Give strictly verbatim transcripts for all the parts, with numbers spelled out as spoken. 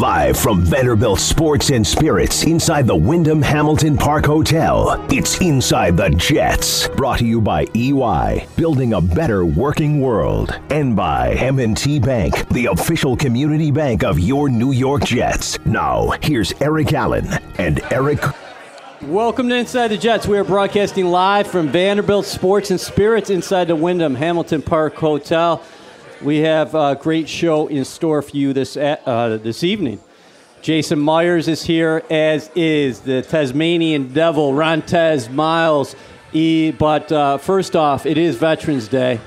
Live from Vanderbilt Sports and Spirits inside the Wyndham Hamilton Park Hotel, it's Inside the Jets, brought to you by E Y, building a better working world, and by M and T Bank, the official community bank of your New York Jets. Now, here's Eric Allen and Erik. Welcome to Inside the Jets. We are broadcasting live from Vanderbilt Sports and Spirits inside the Wyndham Hamilton Park Hotel. We have a great show in store for you this uh, this evening. Jason Myers is here, as is the Tasmanian Devil, Rontez Miles. E. But uh, first off, it is Veterans Day,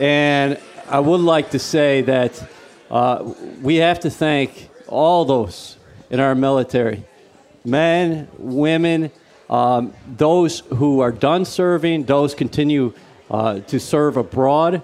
and I would like to say that uh, we have to thank all those in our military, men, women, um, those who are done serving, those continue uh, to serve abroad,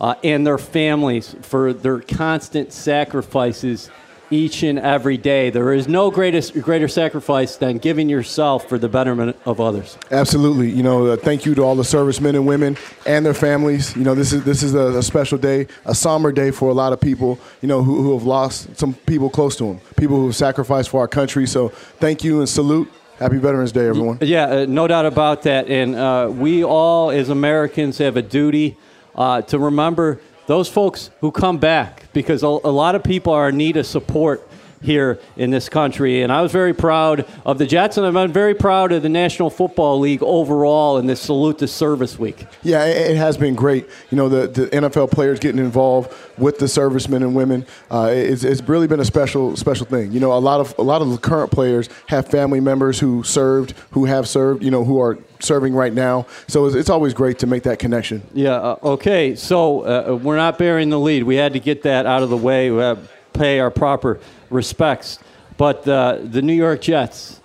Uh, and their families for their constant sacrifices each and every day. There is no greatest, greater sacrifice than giving yourself for the betterment of others. Absolutely. You know, uh, thank you to all the servicemen and women and their families. You know, this is this is a, a special day, a somber day for a lot of people, you know, who, who have lost some people close to them, people who have sacrificed for our country. So thank you and salute. Happy Veterans Day, everyone. Yeah, uh, no doubt about that. And uh, we all as Americans have a duty Uh, to remember those folks who come back, because a, a lot of people are in need of support here in this country. And I was very proud of the Jets, and I'm very proud of the National Football League overall in this Salute to Service Week. Yeah, it, it has been great. You know, the, the N F L players getting involved with the servicemen and women, uh, it's, it's really been a special special thing. You know, a lot of a lot of the current players have family members who served, who have served, you know, who are serving right now. So it's, it's always great to make that connection. Yeah, uh, okay. So uh, we're not bearing the lead. We had to get that out of the way. We have pay our proper respects. But uh, the New York Jets,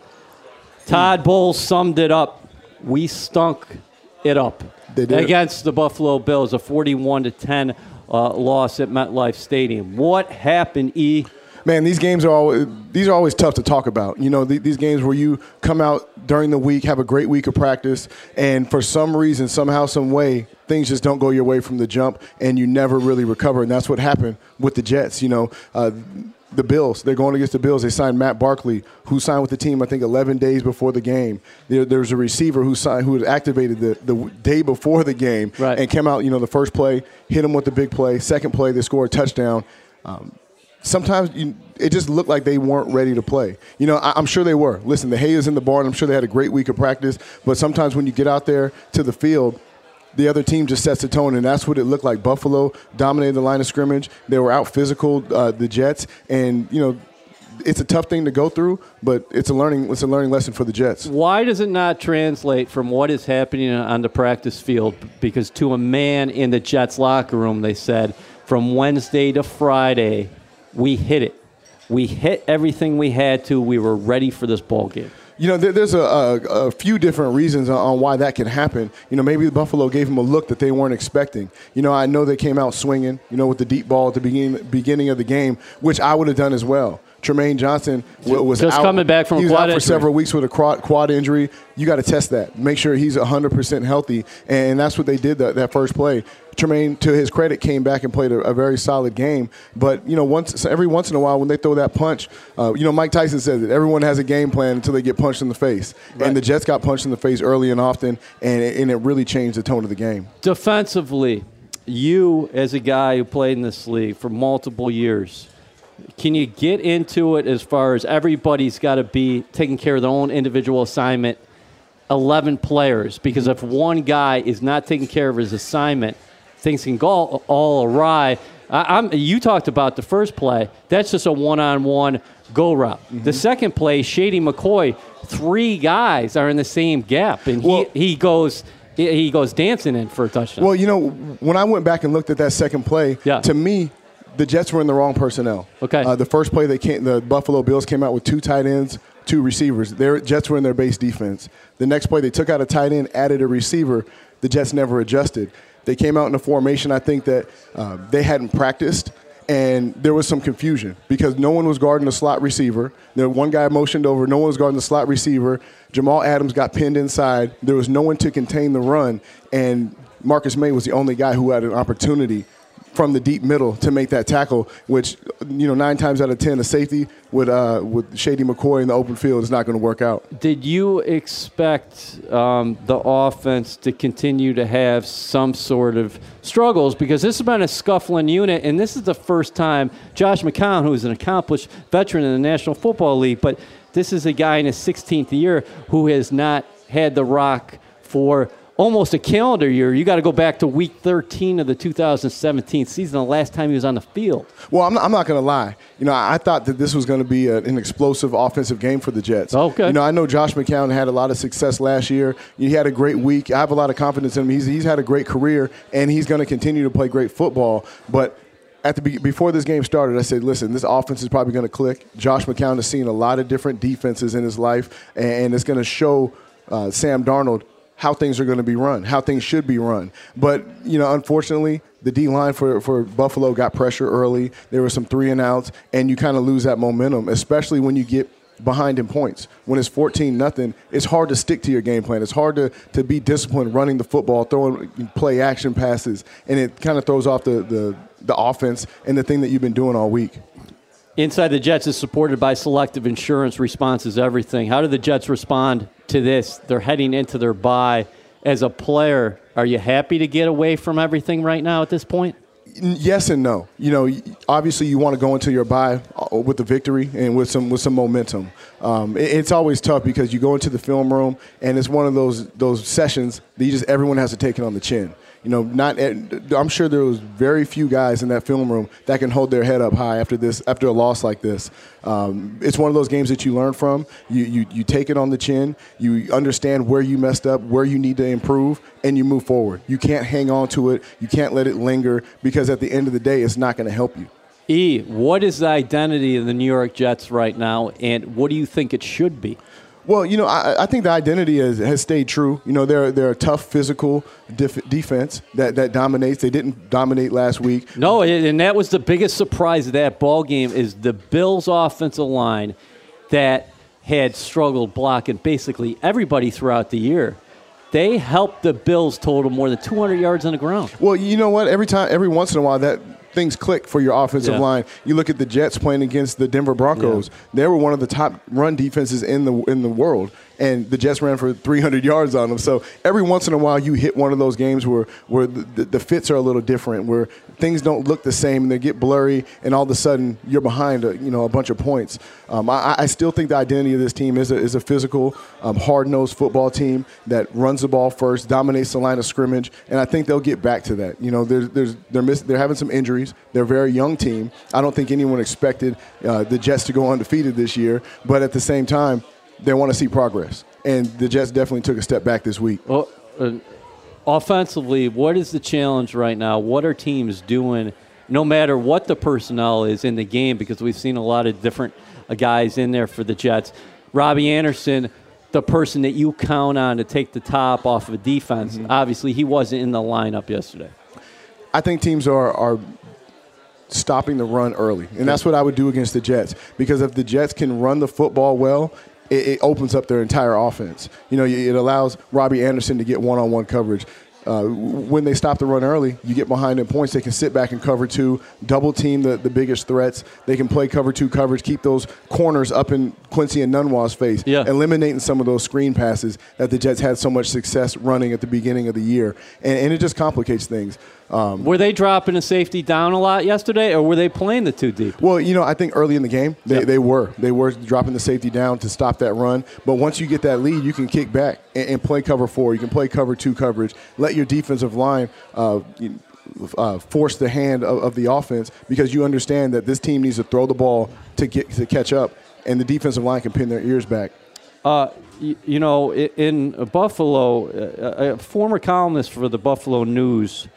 Todd Bowles summed it up. We stunk it up. They did. Against the Buffalo Bills, a forty-one to ten uh, loss at MetLife Stadium. What happened, E? Man, these games are always, these are always tough to talk about. You know, th- these games where you come out during the week, have a great week of practice, and for some reason, somehow, some way, things just don't go your way from the jump, and you never really recover. And that's what happened with the Jets. You know, uh, the Bills, they're going against the Bills. They signed Matt Barkley, who signed with the team, I think, eleven days before the game. There, there was a receiver who signed, who was activated the, the day before the game, right, and came out, you know, the first play, hit him with the big play. Second play, they scored a touchdown. Um, Sometimes you, it just looked like they weren't ready to play. You know, I, I'm sure they were. Listen, the hay is in the barn. I'm sure they had a great week of practice. But sometimes when you get out there to the field, the other team just sets the tone, and that's what it looked like. Buffalo dominated the line of scrimmage. They were out physical, uh, the Jets. And, you know, it's a tough thing to go through, but it's a learning it's a learning lesson for the Jets. Why does it not translate from what is happening on the practice field? Because to a man in the Jets locker room, they said, from Wednesday to Friday, we hit it. We hit everything we had to. We were ready for this ball game. You know, there, there's a, a, a few different reasons on, on why that can happen. You know, maybe Buffalo gave them a look that they weren't expecting. You know, I know they came out swinging, you know, with the deep ball at the beginning, beginning of the game, which I would have done as well. Trumaine Johnson was just out. coming back from he was a quad out for injury. several weeks with a quad injury. You got to test that. Make sure he's one hundred percent healthy, and that's what they did that, that first play. Trumaine, to his credit, came back and played a, a very solid game. But you know, once so every once in a while, when they throw that punch, uh, you know, Mike Tyson says that everyone has a game plan until they get punched in the face, right, and the Jets got punched in the face early and often, and it, and it really changed the tone of the game. Defensively, you as a guy who played in this league for multiple years, can you get into it as far as everybody's got to be taking care of their own individual assignment, eleven players? Because if one guy is not taking care of his assignment, things can go all awry. I, I'm, you talked about the first play. That's just a one-on-one go route. Mm-hmm. The second play, Shady McCoy, three guys are in the same gap, and well, he, he goes – he goes dancing in for a touchdown. Well, you know, when I went back and looked at that second play, yeah. to me – the Jets were in the wrong personnel. Okay. Uh, the first play, they came, the Buffalo Bills came out with two tight ends, two receivers. Their Jets were in their base defense. The next play, they took out a tight end, added a receiver. The Jets never adjusted. They came out in a formation, I think, that uh, they hadn't practiced, and there was some confusion because no one was guarding the slot receiver. There, one guy motioned over. No one was guarding the slot receiver. Jamal Adams got pinned inside. There was no one to contain the run, and Marcus May was the only guy who had an opportunity from the deep middle to make that tackle, which, you know, nine times out of ten, a safety with uh, with Shady McCoy in the open field is not going to work out. Did you expect um, the offense to continue to have some sort of struggles? Because this has been a scuffling unit, and this is the first time Josh McCown, who is an accomplished veteran in the National Football League, but this is a guy in his sixteenth year who has not had the rock for almost a calendar year. You got to go back to week thirteen of the two thousand seventeen season, the last time he was on the field. Well, I'm not, I'm not going to lie. You know, I thought that this was going to be a, an explosive offensive game for the Jets. Okay. You know, I know Josh McCown had a lot of success last year. He had a great week. I have a lot of confidence in him. He's he's had a great career, and he's going to continue to play great football. But At the be- before this game started, I said, listen, this offense is probably going to click. Josh McCown has seen a lot of different defenses in his life, and it's going to show uh, Sam Darnold how things are going to be run, how things should be run. But, you know, unfortunately, the D-line for, for Buffalo got pressure early. There were some three and outs, and you kind of lose that momentum, especially when you get behind in points. When it's fourteen nothing, it's hard to stick to your game plan. It's hard to, to be disciplined running the football, throwing play action passes, and it kind of throws off the, the, the offense and the thing that you've been doing all week. Inside the Jets is supported by Selective Insurance. Response is everything. How do the Jets respond to this? They're heading into their bye. As a player, are you happy to get away from everything right now at this point? Yes and no. You know, obviously you want to go into your bye with a victory and with some with some momentum. Um, it, it's always tough because you go into the film room and it's one of those those sessions that you just everyone has to take it on the chin. You know, not I'm sure there was very few guys in that film room that can hold their head up high after this, after a loss like this. Um, it's one of those games that you learn from. You, you you take it on the chin. You understand where you messed up, where you need to improve, and you move forward. You can't hang on to it. You can't let it linger because at the end of the day, it's not going to help you. E, what is the identity of the New York Jets right now, and what do you think it should be? Well, you know, I, I think the identity has, has stayed true. You know, they're they're a tough physical def- defense that, that dominates. They didn't dominate last week. No, and that was the biggest surprise of that ball game is the Bills' offensive line that had struggled blocking basically everybody throughout the year. They helped the Bills total more than two hundred yards on the ground. Well, you know what? Every time, every once in a while, that things click for your offensive yeah. line. You look at the Jets playing against the Denver Broncos. Yeah. They were one of the top run defenses in the in the world, and the Jets ran for three hundred yards on them. So every once in a while, you hit one of those games where where the, the fits are a little different, where things don't look the same and they get blurry, and all of a sudden you're behind a, you know a bunch of points. Um, I, I still think the identity of this team is a, is a physical, um, hard-nosed football team that runs the ball first, dominates the line of scrimmage, and I think they'll get back to that. You know, there's there's they're miss, they're having some injuries. They're a very young team. I don't think anyone expected uh, the Jets to go undefeated this year, but at the same time, they want to see progress. And the Jets definitely took a step back this week. Well, uh, offensively, what is the challenge right now? What are teams doing, no matter what the personnel is in the game, because we've seen a lot of different uh, guys in there for the Jets. Robbie Anderson, the person that you count on to take the top off of defense, mm-hmm. obviously he wasn't in the lineup yesterday. I think teams are are – stopping the run early. And that's what I would do against the Jets, because if the Jets can run the football well, it, it opens up their entire offense. You know, it allows Robbie Anderson to get one-on-one coverage. Uh, when they stop the run early, you get behind in points. They can sit back and cover two, double team the, the biggest threats. They can play cover two coverage, keep those corners up in Quincy and Nunwa's face, yeah. eliminating some of those screen passes that the Jets had so much success running at the beginning of the year. And, and it just complicates things. Um, were they dropping a safety down a lot yesterday, or were they playing the two deep? Well, you know, I think early in the game, they, yep. they were. They were dropping the safety down to stop that run. But once you get that lead, you can kick back and, and play cover four. You can play cover two coverage. Let your defensive line uh, uh, force the hand of, of the offense, because you understand that this team needs to throw the ball to get to catch up, and the defensive line can pin their ears back. Uh, you, you know, in Buffalo, a former columnist for the Buffalo News,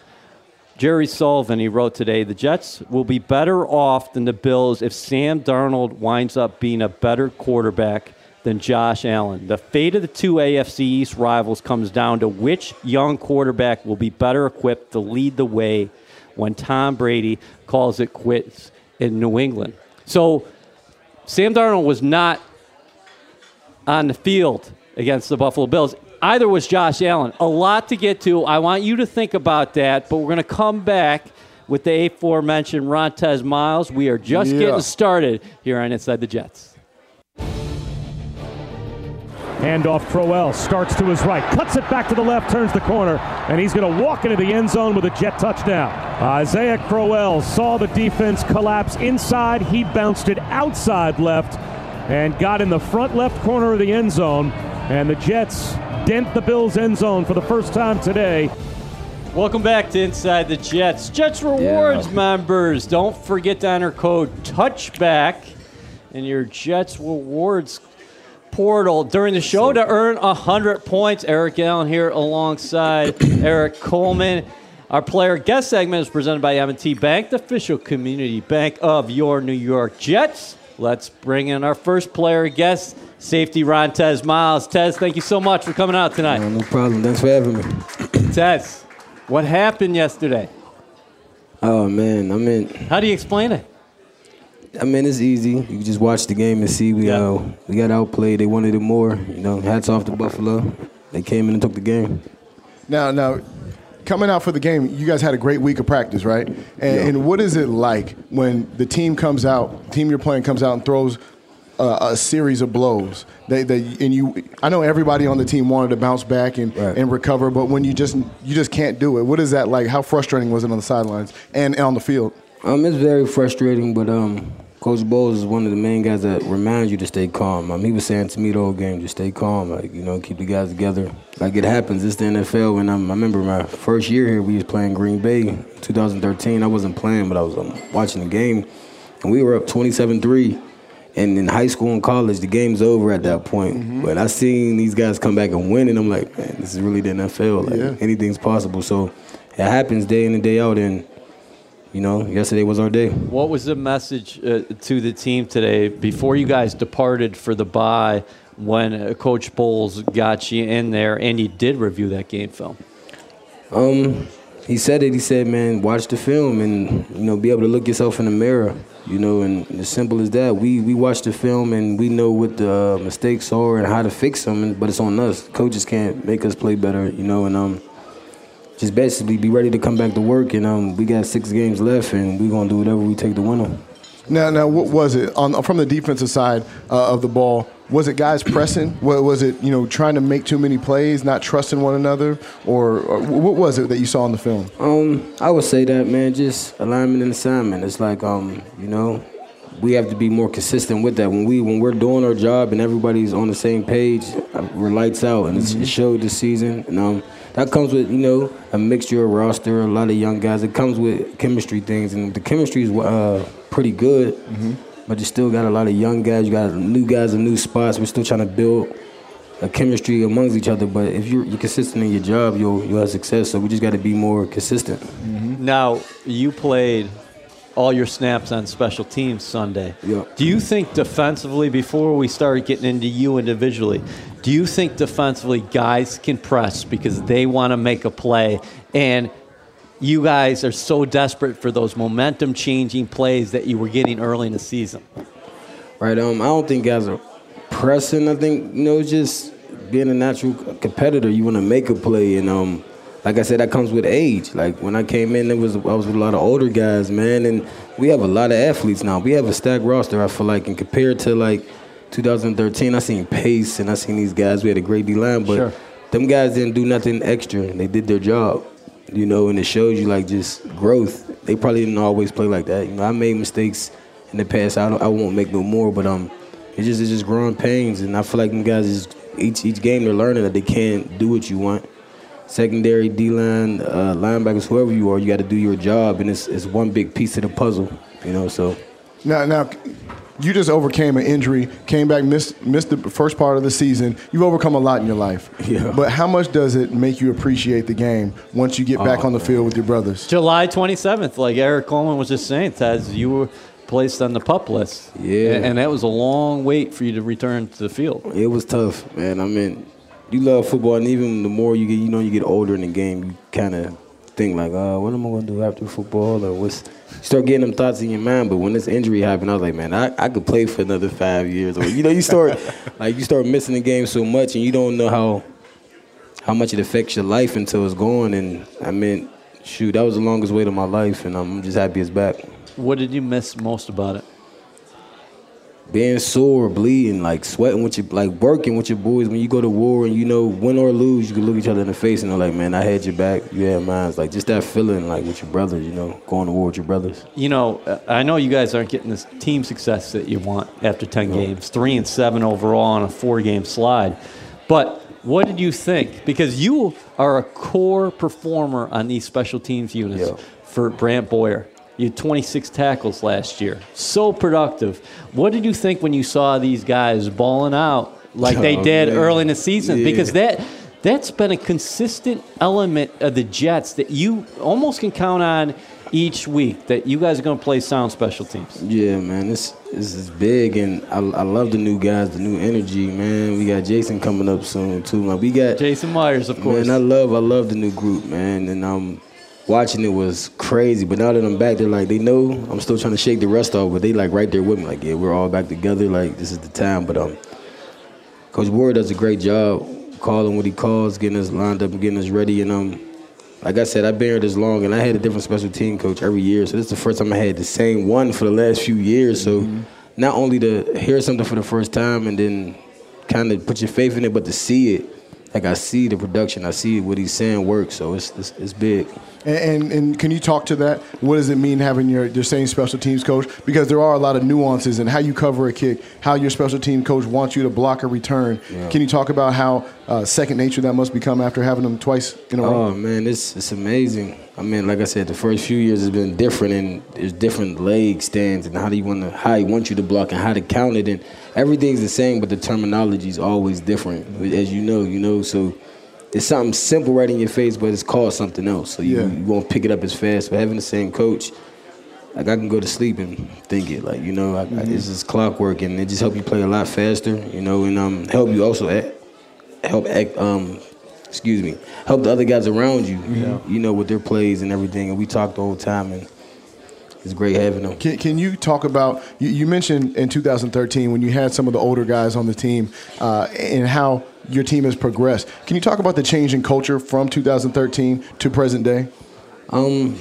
Jerry Sullivan, he wrote today, the Jets will be better off than the Bills if Sam Darnold winds up being a better quarterback than Josh Allen. The fate of the two A F C East rivals comes down to which young quarterback will be better equipped to lead the way when Tom Brady calls it quits in New England. So Sam Darnold was not on the field against the Buffalo Bills. Either was Josh Allen. A lot to get to. I want you to think about that, but we're going to come back with the aforementioned Rontez Miles. We are just yeah. getting started here on Inside the Jets. Handoff, Crowell starts to his right, cuts it back to the left, turns the corner, and he's going to walk into the end zone with a Jet touchdown. Isaiah Crowell saw the defense collapse inside. He bounced it outside left and got in the front left corner of the end zone, and the Jets dent the Bills' end zone for the first time today. Welcome back to Inside the Jets. Jets Rewards yeah. members, don't forget to enter code TOUCHBACK in your Jets Rewards portal during the show to earn one hundred points. Eric Allen here alongside Erik Coleman. Our player guest segment is presented by M and T Bank, the official community bank of your New York Jets. Let's bring in our first player guest, safety Rontez Miles. Tez, thank you so much for coming out tonight. No, no problem. Thanks for having me. Tez, what happened yesterday? Oh, man. I mean, how do you explain it? I mean, it's easy. You just watch the game and see. We uh, we got outplayed. They wanted it more. You know, hats off to Buffalo. They came in and took the game. Now, now, coming out for the game, you guys had a great week of practice, right? And, yeah. and what is it like when the team comes out, team you're playing comes out and throws uh, a series of blows? They, they, and you, I know everybody on the team wanted to bounce back and, right. and recover, but when you just you just can't do it, what is that like? How frustrating was it on the sidelines and, and on the field? Um, it's very frustrating, but um, Coach Bowles is one of the main guys that reminds you to stay calm. Um, he was saying to me the whole game, just stay calm, like, you know, keep the guys together. Like, it happens. It's the N F L. And um, I remember my first year here, we was playing Green Bay in two thousand thirteen. I wasn't playing, but I was um, watching the game, and we were up twenty-seven three. And in high school and college, the game's over at that point. Mm-hmm. But I seen these guys come back and win, and I'm like, man, this is really the N F L. Like, yeah. anything's possible. So it happens day in and day out, and you know, yesterday was our day. What was the message uh, to the team today before you guys departed for the bye when uh, Coach Bowles got you in there and he did review that game film? Um, he said it. He said, man, watch the film and, you know, be able to look yourself in the mirror, you know, and as simple as that. We we watch the film and we know what the uh, mistakes are and how to fix them, and, but it's on us. Coaches can't make us play better, you know, and um. just basically be ready to come back to work, and um, we got six games left, and we're going to do whatever we take to win them. Now, now what was it, on from the defensive side uh, of the ball, was it guys pressing? Was it, you know, trying to make too many plays, not trusting one another? Or, or what was it that you saw in the film? Um, I would say that, man, just alignment and assignment. It's like, um, you know, we have to be more consistent with that. When, we, when we're doing our job and everybody's on the same page, we're lights out, and mm-hmm. it showed this season. And, um, that comes with, you know, a mixture of roster, a lot of young guys. It comes with chemistry things, and the chemistry is uh, pretty good, mm-hmm. but you still got a lot of young guys. You got new guys in new spots. We're still trying to build a chemistry amongst each other, but if you're, you're consistent in your job, you'll, you'll have success, so we just got to be more consistent. Mm-hmm. Now, you played all your snaps on special teams Sunday. Yeah. Do you think defensively, before we start getting into you individually, do you think defensively guys can press because they want to make a play, and you guys are so desperate for those momentum-changing plays that you were getting early in the season? Right. Um. I don't think guys are pressing. I think, you know, just being a natural competitor, you want to make a play. And um, like I said, that comes with age. Like, when I came in, it was I was with a lot of older guys, man. And we have a lot of athletes now. We have a stacked roster, I feel like, and compared to, like, two thousand thirteen, I seen Pace and I seen these guys. We had a great D-line, but sure. them guys didn't do nothing extra. They did their job, you know, and it shows you, like, just growth. They probably didn't always play like that. You know, I made mistakes in the past. I don't, I won't make no more, but um, it's just it's just growing pains, and I feel like them guys, is, each each game they're learning that they can't do what you want. Secondary, D-line, uh, linebackers, whoever you are, you got to do your job, and it's it's one big piece of the puzzle, you know, so. Now, now. You just overcame an injury, came back, missed missed the first part of the season. You've overcome a lot in your life. Yeah. But how much does it make you appreciate the game once you get oh, back on the field with your brothers? July twenty-seventh, like Erik Coleman was just saying, Taz, you were placed on the PUP list. Yeah. And, and that was a long wait for you to return to the field. It was tough, man. I mean, you love football, and even the more you get, you know, you get older in the game, you kind of think like, uh, what am I going to do after football, or what's – you start getting them thoughts in your mind, but when this injury happened, I was like, man, I, I could play for another five years. Or, you know, you start like you start missing the game so much, and you don't know how how much it affects your life until it's gone. And I mean, shoot, that was the longest wait of my life, and I'm just happy it's back. What did you miss most about it? Being sore, bleeding, like sweating with your, like working with your boys. When you go to war and you know, win or lose, you can look each other in the face and they're like, man, I had your back, you had mine. It's like just that feeling, like with your brothers, you know, going to war with your brothers. You know, I know you guys aren't getting this team success that you want after ten no. games, three and seven overall on a four-game slide. But what did you think? Because you are a core performer on these special teams units yeah. for Brant Boyer. You had twenty-six tackles last year. So productive. What did you think when you saw these guys balling out like oh, they did man. early in the season? Yeah. Because that, that's been a consistent element of the Jets that you almost can count on each week, that you guys are going to play sound special teams. Yeah, man. This, this is big, and I, I love the new guys, the new energy, man. We got Jason coming up soon, too. Like, we got Jason Myers, of course. Man, I love, I love the new group, man, and um. watching it was crazy, but now that I'm back, they're like, they know I'm still trying to shake the rust off, but they like right there with me, like, yeah, we're all back together, like, this is the time. But um, Coach Ward does a great job calling what he calls, getting us lined up and getting us ready. And um, like I said, I've been here this long, and I had a different special team coach every year, so this is the first time I had the same one for the last few years. So mm-hmm. not only to hear something for the first time and then kind of put your faith in it, but to see it. Like, I see the production. I see what he's saying works, so it's it's, it's big. And, and and can you talk to that? What does it mean having your, your same special teams coach? Because there are a lot of nuances in how you cover a kick, how your special team coach wants you to block a return. Yeah. Can you talk about how uh, second nature that must become after having them twice in a row? Oh, man, it's, it's amazing. I mean, like I said, the first few years has been different, and there's different leg stands and how do you want to, how he wants you to block and how to count it. And everything's the same, but the terminology is always different, as you know, you know, so it's something simple right in your face, but it's called something else. So you, yeah. you won't pick it up as fast. But having the same coach, like I can go to sleep and think it. Like, you know, I, mm-hmm. I, it's just clockwork, and it just help you play a lot faster, you know, and um, help you also act, help act, um, excuse me, help the other guys around you, mm-hmm. you know, with their plays and everything. And we talked the whole time, and it's great having them. Can, can you talk about, you, you mentioned in two thousand thirteen when you had some of the older guys on the team uh, and how your team has progressed. Can you talk about the change in culture from two thousand thirteen to present day? Um,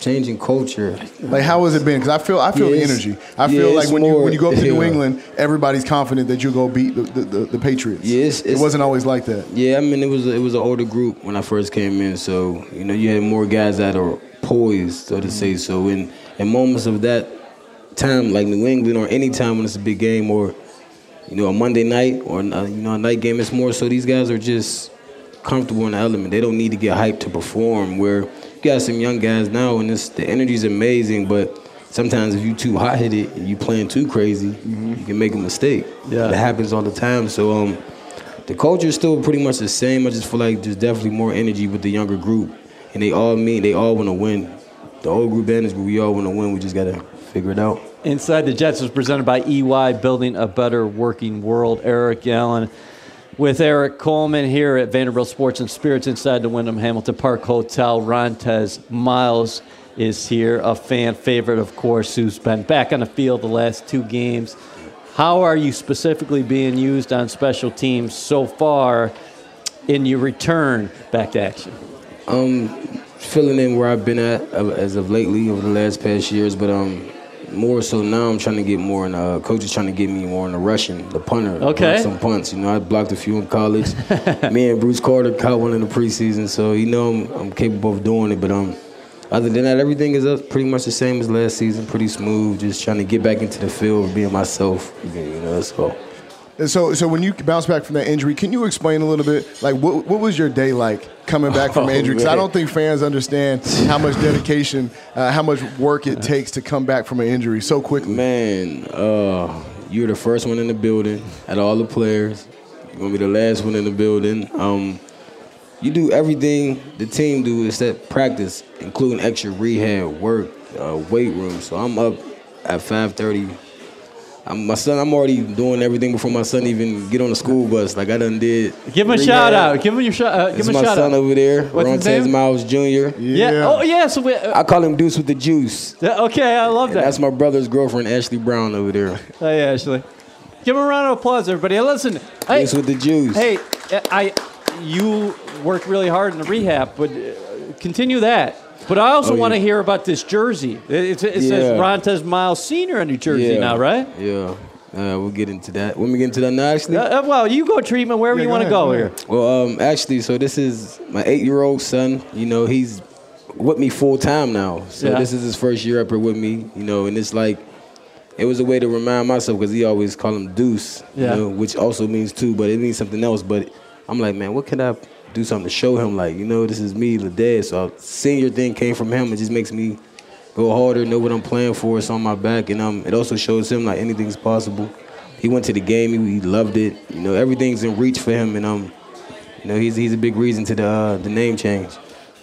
changing culture. Like, how has it been? Because I feel I feel yeah, the energy. I yeah, feel like when more, you when you go up to yeah. New England, everybody's confident that you'll go beat the, the, the, the Patriots. Yeah, it's, it's, it wasn't always like that. Yeah, I mean, it was it was an older group when I first came in. So, you know, you had more guys that are poised, so to say. So in, in moments of that time, like New England or any time when it's a big game or, you know, a Monday night or, you know, a night game, it's more so these guys are just comfortable in the element. They don't need to get hyped to perform, where you got some young guys now and it's, the energy's amazing, but sometimes if you too hot-headed and you playing too crazy, mm-hmm. you can make a mistake. Yeah. It happens all the time. So um, the culture is still pretty much the same. I just feel like there's definitely more energy with the younger group, and they all mean they all want to win. The old group band is where we all want to win. We just got to figure it out. Inside the Jets was presented by E Y, Building a Better Working World. Eric Allen with Erik Coleman here at Vanderbilt Sports and Spirits inside the Wyndham Hamilton Park Hotel. Rontez Miles is here, a fan favorite, of course, who's been back on the field the last two games. How are you specifically being used on special teams so far in your return back to action? Um, filling in where I've been at as of lately over the last past years, but um. more so now I'm trying to get more in uh coach is trying to get me more in the rushing, the punter. Okay. Some punts. You know, I blocked a few in college. Me and Bruce Carter caught one in the preseason, so you know I'm, I'm capable of doing it. But um other than that, everything is up pretty much the same as last season, pretty smooth, just trying to get back into the field, being myself. You know, that's all. So, so when you bounce back from that injury, can you explain a little bit, like, what what was your day like coming back from oh, injury? Because I don't think fans understand how much dedication, uh, how much work it takes to come back from an injury so quickly. Man, uh, you were the first one in the building at all the players. You're going to be the last one in the building. Um, you do everything the team do except practice, including extra rehab, work, uh, weight room. So I'm up at five thirty. I'm, my son, I'm already doing everything before my son even get on the school bus. Like I done did. Give him a shout out. out. Give him your shout. Uh, give him a shout out. It's my son over there, Rontez Miles Junior Yeah. yeah. Oh yeah. So we, uh, I call him Deuce with the Juice. Uh, okay, I love and that. That's my brother's girlfriend, Ashley Brown, over there. Hey, Ashley. Give him a round of applause, everybody. Hey, listen. Deuce with the Juice. Hey, I. You work really hard in the rehab, but continue that. But I also oh, want to yeah. hear about this jersey. It, it, it yeah. says Rontez Miles Senior on your jersey yeah. now, right? Yeah. Uh, we'll get into that. When we get into that now, actually. Uh, well, you go treatment wherever yeah, you want to go, go here. Well, um, actually, so this is my eight-year-old son. You know, he's with me full-time now. So yeah. this is his first year up here with me, you know, and it's like, it was a way to remind myself because he always called him Deuce, yeah. you know, which also means two, but it means something else. But I'm like, man, what can I do something to show him? Like, you know, this is me, the dad. So our senior thing came from him. It just makes me go harder, know what I'm playing for. It's on my back. And um, it also shows him, like, anything's possible. He went to the game. He, he loved it. You know, everything's in reach for him. And, um, you know, he's he's a big reason to the uh, the name change.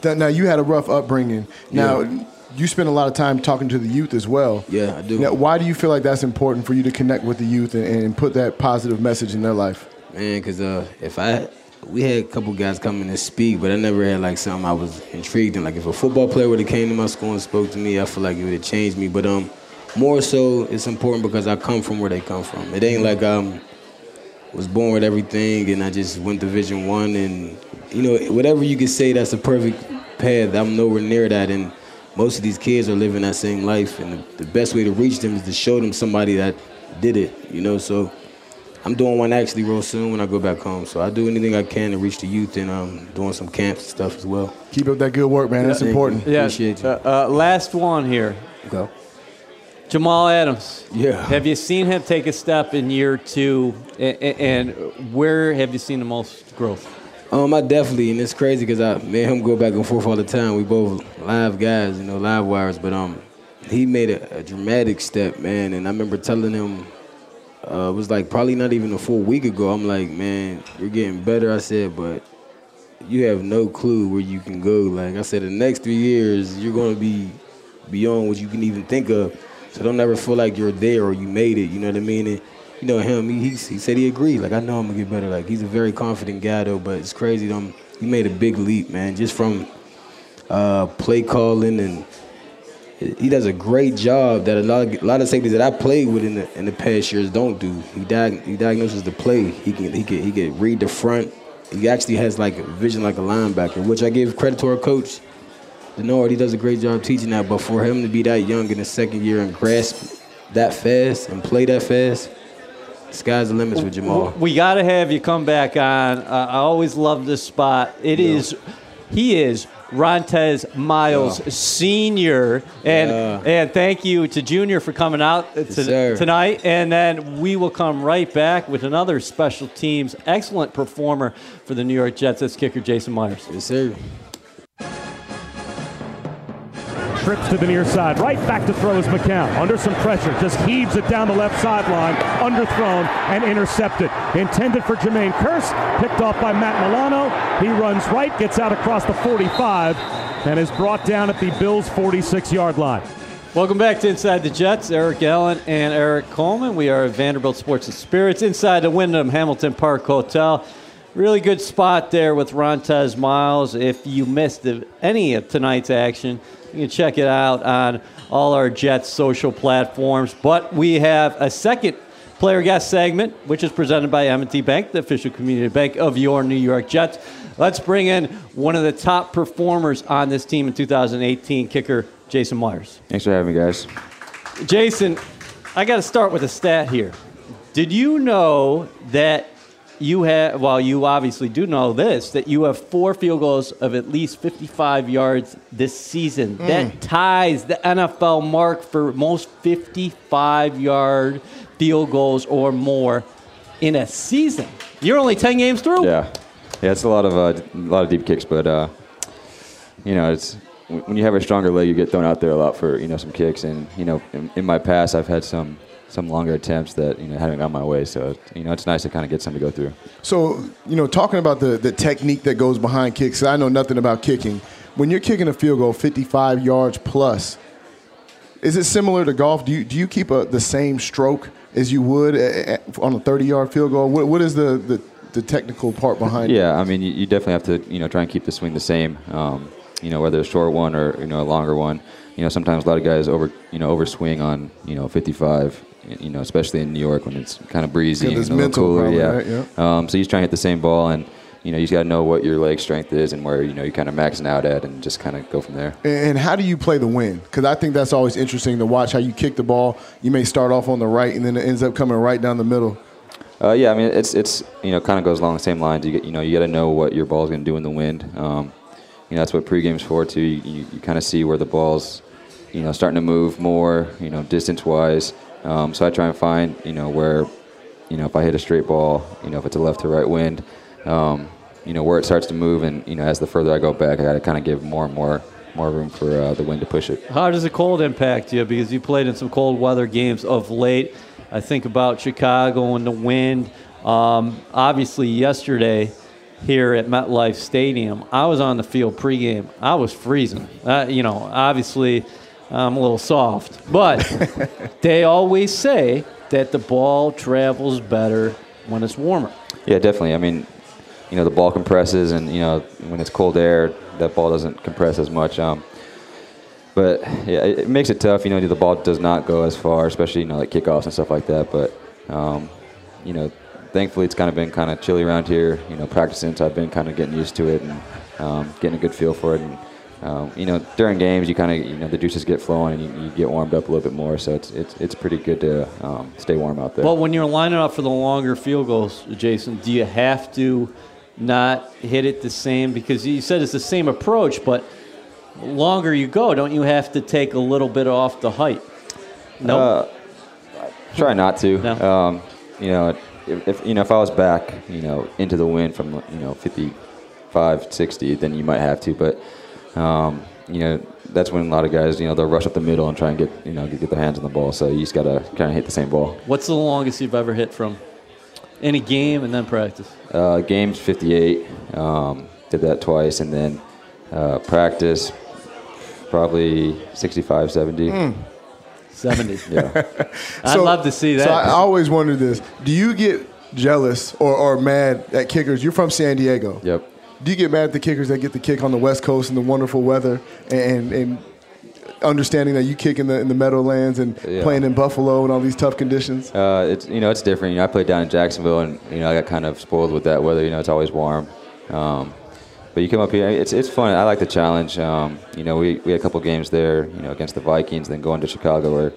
Now, you had a rough upbringing. Now. Yeah. You spend a lot of time talking to the youth as well. Yeah, I do. Now, why do you feel like that's important for you to connect with the youth and, and put that positive message in their life? Man, because uh, if I, we had a couple guys come in and speak, but I never had like something I was intrigued in. Like if a football player would have came to my school and spoke to me, I feel like it would have changed me. But um, more so, it's important because I come from where they come from. It ain't like I was born with everything and I just went to Division One, and you know, whatever you could say, that's a perfect path. I'm nowhere near that, and most of these kids are living that same life, and the, the best way to reach them is to show them somebody that did it, you know? So I'm doing one actually real soon when I go back home. So I do anything I can to reach the youth, and I'm um, doing some camps and stuff as well. Keep up that good work, man. Yeah, that's important. You. Yeah. Appreciate you. Uh, uh, last one here. Go. Jamal Adams. Yeah. Have you seen him take a step in year two, and, and where have you seen the most growth? Um, I definitely, and it's crazy because I made him go back and forth all the time. We both live guys, you know, live wires. But um, he made a, a dramatic step, man. And I remember telling him, uh, it was like probably not even a full week ago. I'm like, man, you're getting better. I said, but you have no clue where you can go. Like I said, the next three years, you're going to be beyond what you can even think of. So don't ever feel like you're there or you made it. You know what I mean? And, you know, him, he, he he said he agreed. Like, I know I'm going to get better. Like, he's a very confident guy, though, but it's crazy. Um, he made a big leap, man, just from uh, play calling. And he does a great job that a lot of, a lot of safeties that I played with in the, in the past years don't do. He diag- he diagnoses the play. He can, he, can, he can read the front. He actually has, like, a vision like a linebacker, which I give credit to our coach, Denard. He does a great job teaching that. But for him to be that young in his second year and grasp that fast and play that fast, sky's the limits with Jamal. We got to have you come back on. Uh, I always love this spot. It yeah. is, he is Rontez Miles yeah. Senior, and yeah. and thank you to Junior for coming out to, yes, tonight. And then we will come right back with another special teams excellent performer for the New York Jets. That's kicker Jason Myers. Yes, sir. Trips to the near side, right back to throw is McCown. Under some pressure, just heaves it down the left sideline, underthrown and intercepted. Intended for Jermaine Kearse, picked off by Matt Milano. He runs right, gets out across the forty-five, and is brought down at the Bills' forty-six-yard line. Welcome back to Inside the Jets. Eric Allen and Erik Coleman. We are at Vanderbilt Sports and Spirits inside the Wyndham Hamilton Park Hotel. Really good spot there with Rontez Miles. If you missed any of tonight's action, you can check it out on all our Jets social platforms. But we have a second player guest segment, which is presented by M and T Bank, the official community bank of your New York Jets. Let's bring in one of the top performers on this team in two thousand eighteen, kicker Jason Myers. Thanks for having me, guys. Jason, I got to start with a stat here. Did you know that you have, well, you obviously do know this, that you have four field goals of at least fifty-five yards this season. Mm. That ties the N F L mark for most fifty-five-yard field goals or more in a season. You're only ten games through. Yeah, yeah, it's a lot of uh, a lot of deep kicks, but uh, you know, it's when you have a stronger leg, you get thrown out there a lot for you know some kicks, and you know, in, in my past, I've had some. some longer attempts that, you know, haven't gone my way. So, you know, it's nice to kind of get something to go through. So, you know, talking about the, the technique that goes behind kicks, I know nothing about kicking. When you're kicking a field goal fifty-five yards plus, is it similar to golf? Do you do you keep a, the same stroke as you would a, a, on a thirty-yard field goal? What, what is the, the, the technical part behind yeah, it? Yeah, I mean, you, you definitely have to, you know, try and keep the swing the same, um, you know, whether a short one or, you know, a longer one. You know, sometimes a lot of guys over, you know, overswing on, you know, fifty-five. You know, especially in New York when it's kind of breezy and a little cooler. Probably, yeah. Right? Yeah. Um, so he's trying to hit the same ball, and you know, you just got to know what your leg strength is and where, you know, you're kind of maxing out at and just kind of go from there. And how do you play the wind? Because I think that's always interesting to watch how you kick the ball. You may start off on the right and then it ends up coming right down the middle. Uh, yeah, I mean, it's, it's you know, kind of goes along the same lines. You get, you know, you got to know what your ball's going to do in the wind. Um, you know, that's what pregame's for, too. You, you, you kind of see where the ball's, you know, starting to move more, you know, distance-wise. Um, so I try and find, you know, where, you know, if I hit a straight ball, you know, if it's a left to right wind, um, you know, where it starts to move. And, you know, as the further I go back, I got to kind of give more and more more room for uh, the wind to push it. How does the cold impact you? Because you played in some cold weather games of late. I think about Chicago and the wind. Um, obviously, yesterday here at MetLife Stadium, I was on the field pregame. I was freezing. Uh, you know, obviously, I'm a little soft. But they always say that the ball travels better when it's warmer. Yeah, definitely. I mean, you know, the ball compresses, and, you know, when it's cold air, that ball doesn't compress as much. Um, But, yeah, it makes it tough. You know, the ball does not go as far, especially, you know, like kickoffs and stuff like that. But, um, you know, thankfully it's kind of been kind of chilly around here. You know, practicing, so I've been kind of getting used to it and um, getting a good feel for it. And, um, you know, during games you kind of, you know, the juices get flowing and you, you get warmed up a little bit more. So it's it's, it's pretty good to um, stay warm out there. Well, when you're lining up for the longer field goals, Jason, do you have to not hit it the same? Because you said it's the same approach, but – longer you go, don't you have to take a little bit off the height? No, nope. uh, try not to. No. Um, you know, if, if you know if I was back, you know, into the wind from you know fifty-five, sixty, then you might have to. But um, you know, that's when a lot of guys, you know, they'll rush up the middle and try and get you know get their hands on the ball. So you just gotta kind of hit the same ball. What's the longest you've ever hit from in a game and then practice? Uh, games fifty-eight. Um, did that twice, and then uh, practice. Probably sixty-five, seventy. Mm. seventy. Yeah. I'd so, love to see that. So I always wondered this. Do you get jealous or, or mad at kickers? You're from San Diego. Yep. Do you get mad at the kickers that get the kick on the West Coast in the wonderful weather and, and understanding that you kick in the in the Meadowlands and yeah. playing in Buffalo and all these tough conditions? Uh, it's you know, it's different. You know, I played down in Jacksonville and you know I got kind of spoiled with that weather. You know, it's always warm. Um But you come up here, it's it's fun. I like the challenge. Um, you know, we, we had a couple games there, you know, against the Vikings, then going to Chicago where,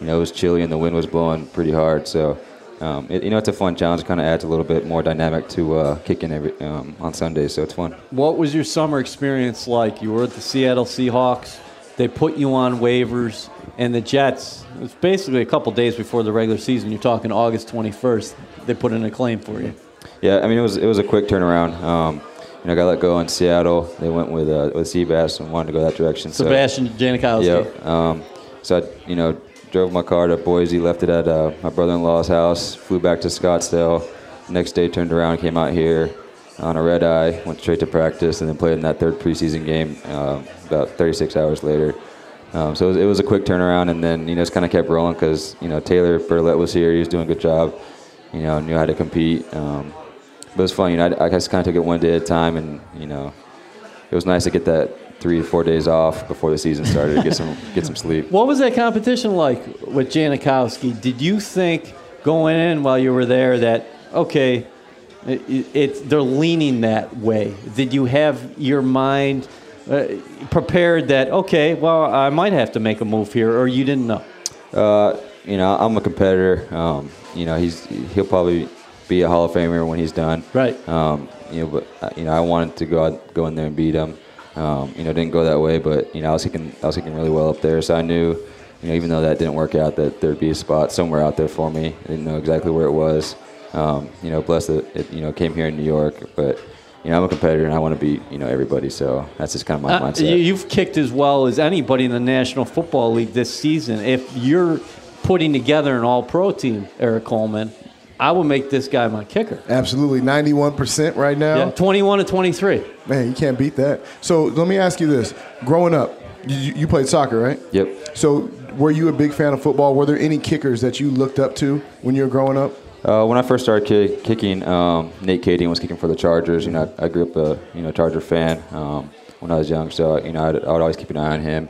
you know, it was chilly and the wind was blowing pretty hard. So, um, it, you know, it's a fun challenge. It kind of adds a little bit more dynamic to uh, kicking every um, on Sundays, so it's fun. What was your summer experience like? You were at the Seattle Seahawks. They put you on waivers, and the Jets, it was basically a couple days before the regular season. You're talking August twenty-first. They put in a claim for you. Yeah, I mean, it was it was a quick turnaround. Um, You know, got let go in Seattle. They went with uh, with Seabass and wanted to go that direction. Sebastian so, Janikowski. Yep. Um, so I, you know, drove my car to Boise, left it at uh, my brother-in-law's house, flew back to Scottsdale. Next day, turned around, came out here on a red eye, went straight to practice, and then played in that third preseason game uh, about thirty-six hours later. Um, so it was, it was a quick turnaround, and then you know, just kind of kept rolling because you know Taylor Burlett was here. He was doing a good job. You know, knew how to compete. Um, But it was fun, you know, I, I just kind of took it one day at a time, and, you know, it was nice to get that three or four days off before the season started to get some get some sleep. What was that competition like with Janikowski? Did you think going in while you were there that, okay, it, it, they're leaning that way? Did you have your mind uh, prepared that, okay, well, I might have to make a move here, or you didn't know? Uh, you know, I'm a competitor. Um, you know, he's he'll probably be a Hall of Famer when he's done. Right. Um, you know, but you know, I wanted to go out, go in there and beat him. Um, you know, didn't go that way, but you know, I was kicking, I was kicking really well up there. So I knew, you know, even though that didn't work out, that there'd be a spot somewhere out there for me. I didn't know exactly where it was. Um, you know, blessed that it, you know, came here in New York, but you know, I'm a competitor and I want to beat you know everybody. So that's just kind of my uh, mindset. You've kicked as well as anybody in the National Football League this season. If you're putting together an All-Pro team, Erik Coleman, I will make this guy my kicker. Absolutely. ninety-one percent right now. Yeah, twenty-one to twenty-three. Man, you can't beat that. So let me ask you this. Growing up, you, you played soccer, right? Yep. So were you a big fan of football? Were there any kickers that you looked up to when you were growing up? Uh, when I first started kick, kicking, um, Nate Cadian was kicking for the Chargers. You know, I, I grew up a you know Charger fan um, when I was young, so you know I'd, I would always keep an eye on him.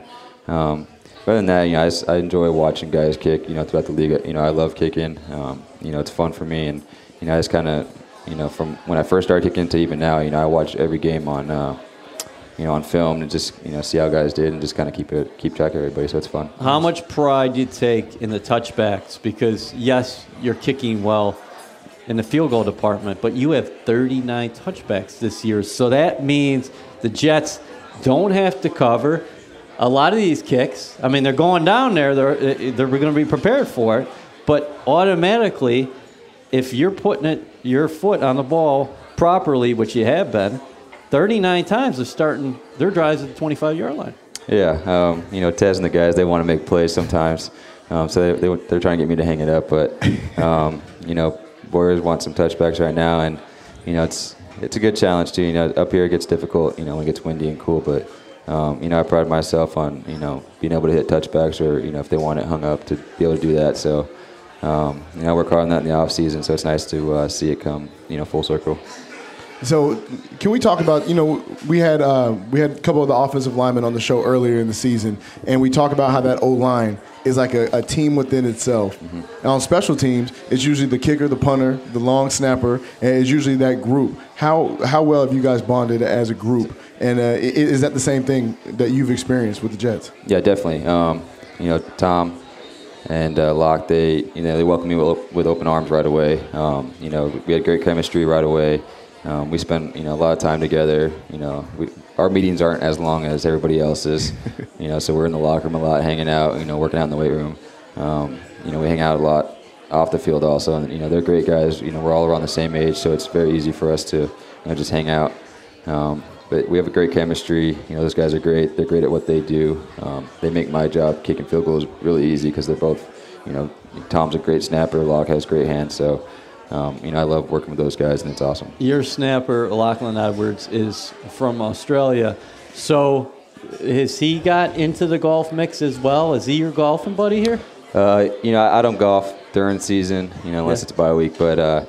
Um, Other than that, you know, I, just, I enjoy watching guys kick. You know, throughout the league, you know, I love kicking. Um, you know, it's fun for me, and you know, I just kind of, you know, from when I first started kicking to even now, you know, I watch every game on, uh, you know, on film and just, you know, see how guys did and just kind of keep it, keep track of everybody. So it's fun. How much pride do you take in the touchbacks? Because yes, you're kicking well in the field goal department, but you have thirty-nine touchbacks this year. So that means the Jets don't have to cover a lot of these kicks. I mean, they're going down there. They're, they're going to be prepared for it. But automatically, if you're putting it, your foot on the ball properly, which you have been, thirty-nine times of starting their drives at the twenty-five-yard line. Yeah, um, you know, Tez and the guys, they want to make plays sometimes. Um, so they, they, they're trying to get me to hang it up. But, um, you know, Warriors want some touchbacks right now. And, you know, it's it's a good challenge, too. You know, up here it gets difficult, you know, when it gets windy and cool. But, um, you know, I pride myself on, you know, being able to hit touchbacks or, you know, if they want it hung up, to be able to do that. So, um, you know, I work hard on that in the off season. So it's nice to uh, see it come, you know, full circle. So can we talk about, you know, we had uh, we had a couple of the offensive linemen on the show earlier in the season, and we talked about how that O-line is like a, a team within itself. Mm-hmm. And on special teams, it's usually the kicker, the punter, the long snapper, and it's usually that group. How how well have you guys bonded as a group? And uh, is that the same thing that you've experienced with the Jets? Yeah, definitely. Um, you know, Tom and uh, Locke, they, you know, they welcomed me with, with open arms right away. Um, you know, we had great chemistry right away. Um, we spend, you know, a lot of time together. You know, we, our meetings aren't as long as everybody else's. You know, so we're in the locker room a lot, hanging out. You know, working out in the weight room. Um, you know, we hang out a lot off the field also. And you know, they're great guys. You know, we're all around the same age, so it's very easy for us to, you know, just hang out. Um, but we have a great chemistry. You know, those guys are great. They're great at what they do. Um, they make my job kicking field goals really easy because they're both, you know, Tom's a great snapper. Locke has great hands. So. Um, you know, I love working with those guys, and it's awesome. Your snapper, Lachlan Edwards, is from Australia. So has he got into the golf mix as well? Is he your golfing buddy here? Uh, you know, I don't golf during season, you know, unless yeah. it's bye week. But uh,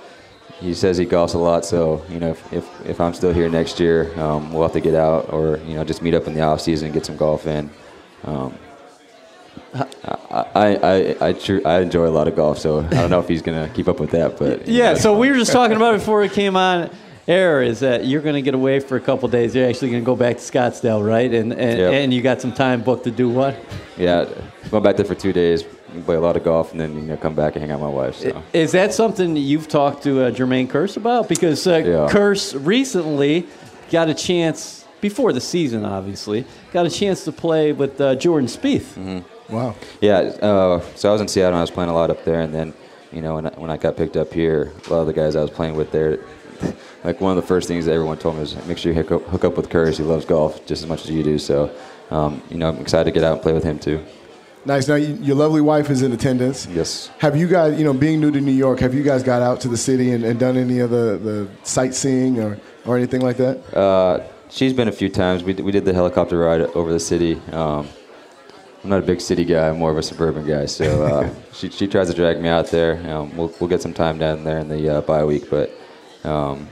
he says he golfs a lot. So, you know, if if, if I'm still here next year, um, we'll have to get out or, you know, just meet up in the off season and get some golf in. Um, I I I, tr- I enjoy a lot of golf, so I don't know if he's gonna keep up with that. But yeah, know. So we were just talking about it before we came on air is that you're gonna get away for a couple days. You're actually gonna go back to Scottsdale, right? And and, yep. and you got some time booked to do what? Yeah, going back there for two days, play a lot of golf, and then you know come back and hang out with my wife. So. Is that something you've talked to uh, Jermaine Kearse about? Because uh, yeah. Kearse recently got a chance before the season, obviously, got a chance to play with uh, Jordan Spieth. Mm-hmm. Wow. Yeah, uh, so I was in Seattle, and I was playing a lot up there, and then, you know, when I, when I got picked up here, a lot of the guys I was playing with there, like one of the first things that everyone told me was make sure you hook up, hook up with Kearse. He loves golf just as much as you do, so, um, you know, I'm excited to get out and play with him too. Nice. Now, you, your lovely wife is in attendance. Yes. Have you guys, you know, being new to New York, have you guys got out to the city and, and done any of the, the sightseeing or, or anything like that? Uh, she's been a few times. We, we did the helicopter ride over the city. Um, I'm not a big city guy. I'm more of a suburban guy. So uh, she she tries to drag me out there. Um, we'll we'll get some time down there in the uh, bye week. But, um,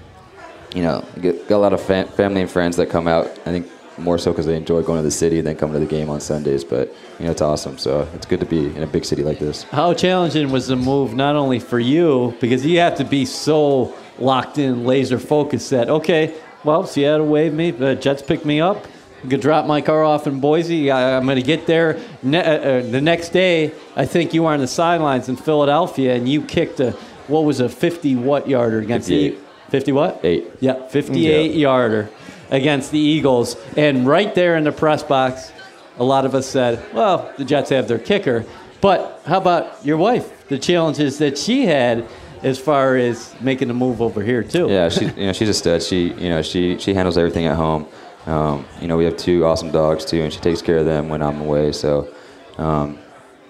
you know, get, got a lot of fam- family and friends that come out, I think more so because they enjoy going to the city and then coming to the game on Sundays. But, you know, it's awesome. So it's good to be in a big city like this. How challenging was the move not only for you, because you have to be so locked in, laser focused that, okay, well, Seattle waved me, the Jets picked me up. I could drop my car off in Boise. I, I'm going to get there. Ne- uh, the next day, I think you were on the sidelines in Philadelphia, and you kicked a, what was a fifty-what-yarder against the Eagles. fifty what? Eight. Yeah, fifty-eight-yarder yeah. against the Eagles. And right there in the press box, a lot of us said, well, the Jets have their kicker. But how about your wife? The challenges that she had as far as making the move over here, too. Yeah, she, you know, she's a stud. She, you know, she, she handles everything at home. Um, you know, we have two awesome dogs, too, and she takes care of them when I'm away. So, um,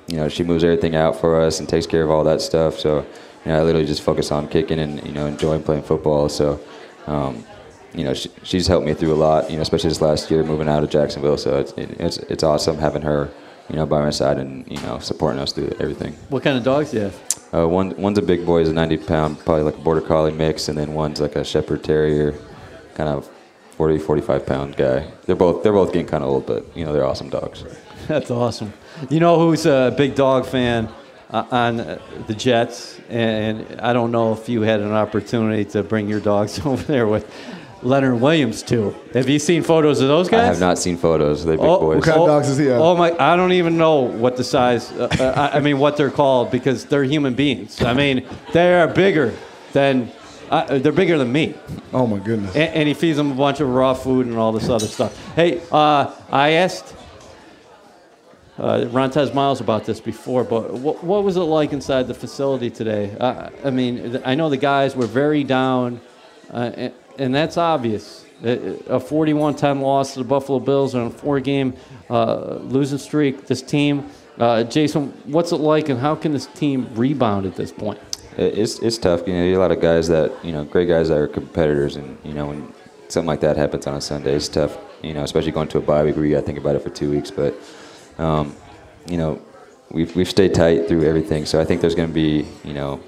you know, she moves everything out for us and takes care of all that stuff. So, you know, I literally just focus on kicking and, you know, enjoying playing football. So, um, you know, she, she's helped me through a lot, you know, especially this last year moving out of Jacksonville. So it's it, it's, it's awesome having her, you know, by my side and, you know, supporting us through everything. What kind of dogs do you have? Uh, one, one's a big boy. He's a ninety-pound, probably like a Border Collie mix. And then one's like a Shepherd Terrier, kind of forty, forty-five-pound guy. They're both they're both getting kind of old, but, you know, they're awesome dogs. That's awesome. You know who's a big dog fan uh, on the Jets, and I don't know if you had an opportunity to bring your dogs over there with Leonard Williams too. Have you seen photos of those guys? I have not seen photos. They're big oh, boys. What kind of dogs is he at? Oh my! I don't even know what the size. Uh, I, I mean, what they're called, because they're human beings. I mean, they are bigger than. Uh, they're bigger than me. Oh my goodness! And, and he feeds them a bunch of raw food and all this other stuff. Hey, uh, I asked uh, Rontez Miles about this before, but what, what was it like inside the facility today? Uh, I mean, I know the guys were very down. Uh, and, And that's obvious. A forty-one ten loss to the Buffalo Bills on a four-game uh, losing streak. This team, uh, Jason, what's it like, and how can this team rebound at this point? It's it's tough. You know, there's a lot of guys that you know, great guys that are competitors, and you know, when something like that happens on a Sunday, it's tough. You know, especially going to a bye week where you got to think about it for two weeks. But um, you know, we've we've stayed tight through everything, so I think there's going to be you know.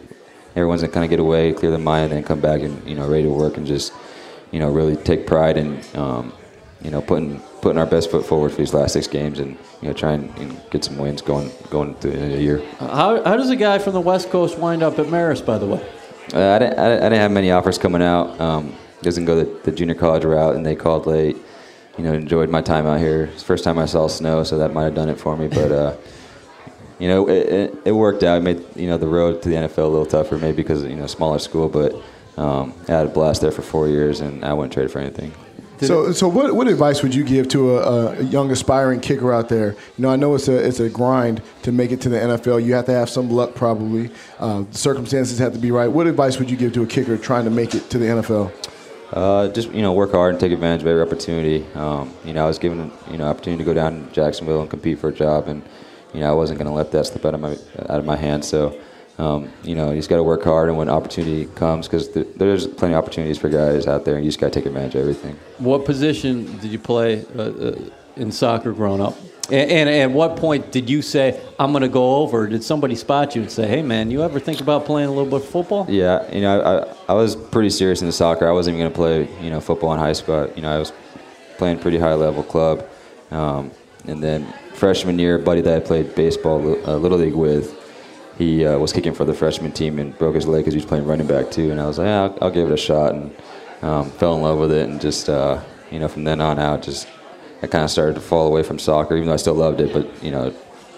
Everyone's going to kind of get away, clear their mind, and then come back and, you know, ready to work and just, you know, really take pride in, um, you know, putting putting our best foot forward for these last six games and, you know, try and, and get some wins going going through the end of the year. How how does a guy from the West Coast wind up at Marist, by the way? Uh, I, didn't, I didn't have many offers coming out. Um, doesn't go the, the junior college route, and they called late. You know, enjoyed my time out here. It's the first time I saw snow, so that might have done it for me, but... Uh, You know, it, it, it worked out. It made, you know, the road to the N F L a little tougher, maybe because, you know, smaller school. But um, I had a blast there for four years, and I wouldn't trade for anything. Did so, it? so what what advice would you give to a, a young aspiring kicker out there? You know, I know it's a it's a grind to make it to the N F L. You have to have some luck, probably. Uh, circumstances have to be right. What advice would you give to a kicker trying to make it to the N F L? Uh, just you know, work hard and take advantage of every opportunity. Um, you know, I was given you know opportunity to go down to Jacksonville and compete for a job, and. You know, I wasn't going to let that slip out of my out of my hands. So, um, you know, you just got to work hard, and when opportunity comes, because th- there's plenty of opportunities for guys out there, and you just got to take advantage of everything. What position did you play uh, in soccer growing up? And, and at what point did you say, I'm going to go over? Or did somebody spot you and say, hey, man, you ever think about playing a little bit of football? Yeah, you know, I I was pretty serious in the soccer. I wasn't even going to play, you know, football in high school. You know, I was playing pretty high-level club. Um, and then... Freshman year, a buddy that I played baseball, uh, Little League with, he uh, was kicking for the freshman team and broke his leg because he was playing running back too. And I was like, yeah, I'll, I'll give it a shot, and um, fell in love with it. And just, uh, you know, from then on out, just I kind of started to fall away from soccer, even though I still loved it. But you know,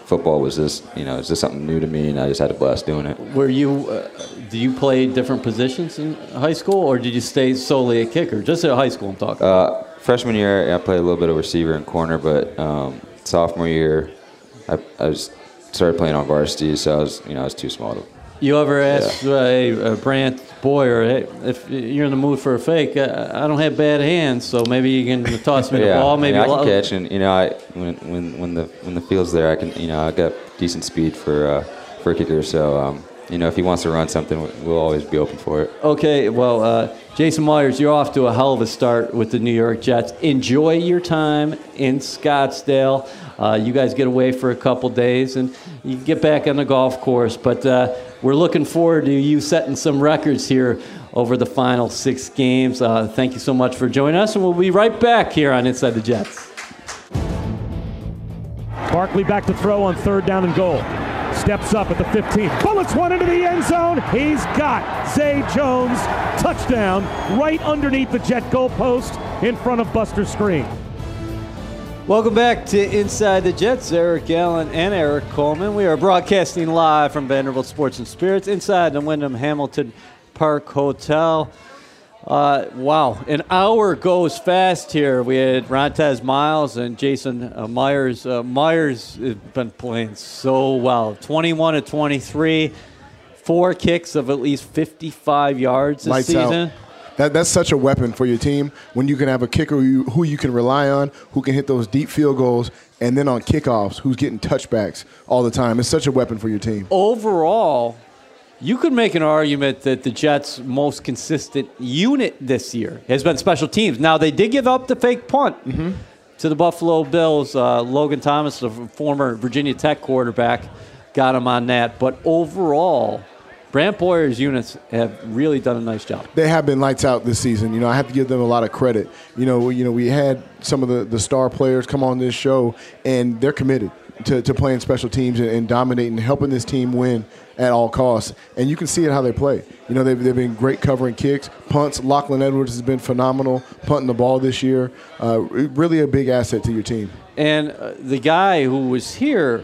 football was just, you know, it's just something new to me, and I just had a blast doing it. Were you? Uh, do you play different positions in high school, or did you stay solely a kicker? Just at high school, I'm talking. Uh, freshman year, I played a little bit of receiver and corner, but. Um, Sophomore year, I, I was started playing on varsity, so I was, you know, I was too small to. You ever asked yeah. uh, hey, uh, Brant Boyer, hey, if you're in the mood for a fake? I, I don't have bad hands, so maybe you can toss me yeah. the ball. Maybe I, mean, I can catch, and you know, I when when when the when the field's there, I can, you know, I got decent speed for uh, for a kicker, so. Um, You know, if he wants to run something, we'll always be open for it. Okay, well, uh, Jason Myers, you're off to a hell of a start with the New York Jets. Enjoy your time in Scottsdale. Uh, you guys get away for a couple days, and you can get back on the golf course. But uh, we're looking forward to you setting some records here over the final six games. Uh, thank you so much for joining us, and we'll be right back here on Inside the Jets. Barkley back to throw on third down and goal. Steps up at the fifteen. Bullets one into the end zone. He's got Zay Jones. Touchdown right underneath the Jet goalpost in front of Buster's screen. Welcome back to Inside the Jets. Eric Allen and Erik Coleman. We are broadcasting live from Vanderbilt Sports and Spirits inside the Wyndham Hamilton Park Hotel. Uh, wow, an hour goes fast here. We had Rontez Miles and Jason uh, Myers. Uh, Myers has been playing so well. twenty-one to twenty-three, four kicks of at least fifty-five yards this Lights season. Out. That, that's such a weapon for your team when you can have a kicker who you, who you can rely on, who can hit those deep field goals, and then on kickoffs, who's getting touchbacks all the time. It's such a weapon for your team. Overall... You could make an argument that the Jets' most consistent unit this year has been special teams. Now, they did give up the fake punt mm-hmm. to the Buffalo Bills. Uh, Logan Thomas, the former Virginia Tech quarterback, got him on that. But overall, Brant Boyer's units have really done a nice job. They have been lights out this season. You know, I have to give them a lot of credit. You know, you know we had some of the, the star players come on this show, and they're committed. to, to playing special teams and, and dominating, helping this team win at all costs. And you can see it how they play. You know, they've, they've been great covering kicks, punts. Lachlan Edwards has been phenomenal punting the ball this year. Uh, really a big asset to your team. And uh, the guy who was here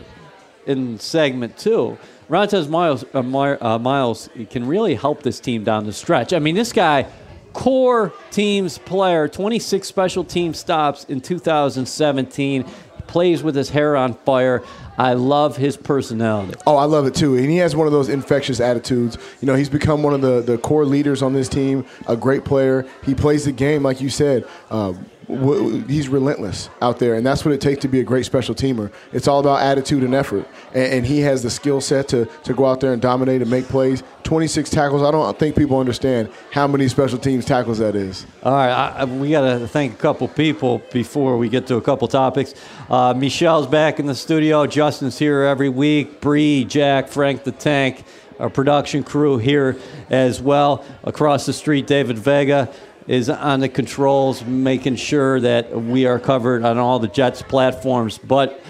in segment two, Rontez Miles, uh, uh, Miles can really help this team down the stretch. I mean, this guy, core teams player, twenty-six special team stops in two thousand seventeen, plays with his hair on fire. I love his personality. Oh, I love it too. And he has one of those infectious attitudes. You know, he's become one of the, the core leaders on this team, a great player. He plays the game, like you said. Uh, w- he's relentless out there, and that's what it takes to be a great special teamer. It's all about attitude and effort, and, and he has the skill set to, to go out there and dominate and make plays. twenty-six tackles. I don't think people understand how many special teams tackles that is. All right. I, we got to thank a couple people before we get to a couple topics. Uh, Michelle's back in the studio. Justin's here every week. Bree, Jack, Frank the Tank, our production crew here as well. Across the street, David Vega is on the controls, making sure that we are covered on all the Jets platforms. But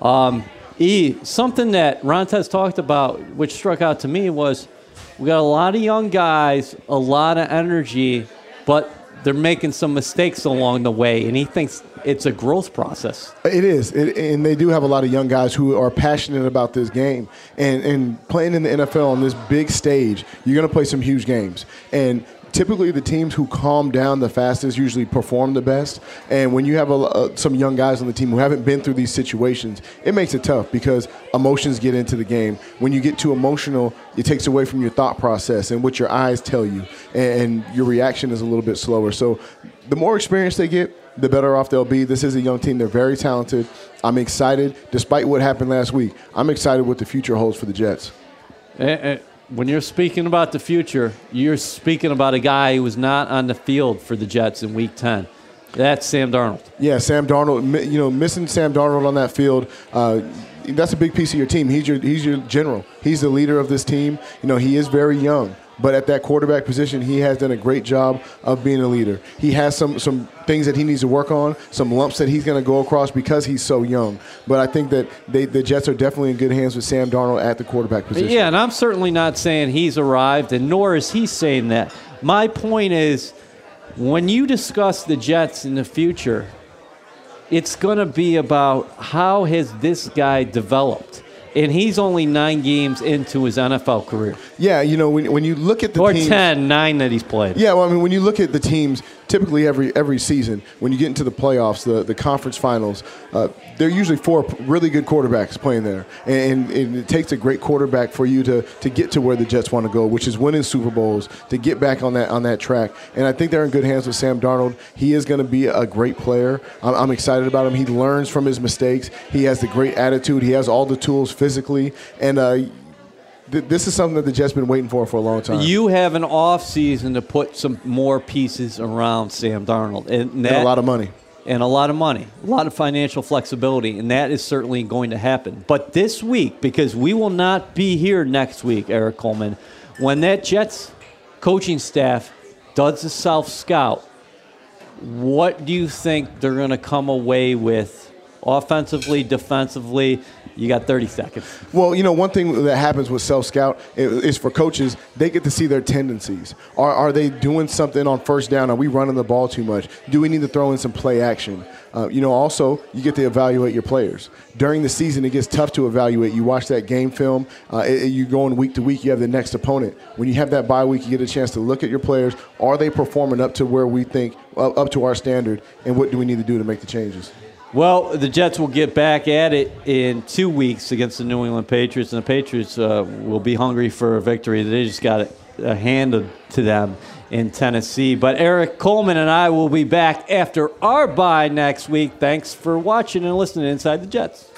um, E, something that Rontez talked about, which struck out to me, was we got a lot of young guys, a lot of energy, but they're making some mistakes along the way, and he thinks it's a growth process. It is, it, and they do have a lot of young guys who are passionate about this game. And, and playing in the N F L on this big stage, you're going to play some huge games. And typically the teams who calm down the fastest usually perform the best. And when you have a, uh, some young guys on the team who haven't been through these situations, it makes it tough because emotions get into the game. When you get too emotional, it takes away from your thought process and what your eyes tell you, and, and your reaction is a little bit slower. So the more experience they get, the better off they'll be. This is a young team. They're very talented. I'm excited. Despite what happened last week, I'm excited what the future holds for the Jets. Uh-uh. When you're speaking about the future, you're speaking about a guy who was not on the field for the Jets in Week ten. That's Sam Darnold. Yeah, Sam Darnold. You know, missing Sam Darnold on that field, uh, that's a big piece of your team. He's your he's your general. He's the leader of this team. You know, he is very young, but at that quarterback position, he has done a great job of being a leader. He has some some things that he needs to work on, some lumps that he's going to go across because he's so young. But I think that they, the Jets are definitely in good hands with Sam Darnold at the quarterback position. Yeah, and I'm certainly not saying he's arrived, and nor is he saying that. My point is, when you discuss the Jets in the future, it's going to be about how has this guy developed. And he's only nine games into his N F L career. Yeah, you know, when when you look at the or teams... Or ten, nine that he's played. Yeah, well, I mean, when you look at the teams, typically every every season, when you get into the playoffs, the, the conference finals, uh, there are usually four really good quarterbacks playing there. And, and it takes a great quarterback for you to, to get to where the Jets want to go, which is winning Super Bowls, to get back on that on that track. And I think they're in good hands with Sam Darnold. He is going to be a great player. I'm, I'm excited about him. He learns from his mistakes. He has the great attitude. He has all the tools physically, and uh, th- this is something that the Jets been waiting for for a long time. You have an off season to put some more pieces around Sam Darnold, and, and, that, and a lot of money, and a lot of money, a lot of financial flexibility, and that is certainly going to happen. But this week, because we will not be here next week, Erik Coleman, when that Jets coaching staff does a self scout, what do you think they're going to come away with, offensively, defensively? You got thirty seconds. Well, you know, one thing that happens with self-scout is for coaches, they get to see their tendencies. Are, are they doing something on first down? Are we running the ball too much? Do we need to throw in some play action? Uh, you know, also, you get to evaluate your players. During the season, it gets tough to evaluate. You watch that game film. Uh, it, you're going week to week. You have the next opponent. When you have that bye week, you get a chance to look at your players. Are they performing up to where we think, up to our standard, and what do we need to do to make the changes? Well, the Jets will get back at it in two weeks against the New England Patriots, and the Patriots uh, will be hungry for a victory. They just got it uh, handed to them in Tennessee. But Erik Coleman and I will be back after our bye next week. Thanks for watching and listening to Inside the Jets.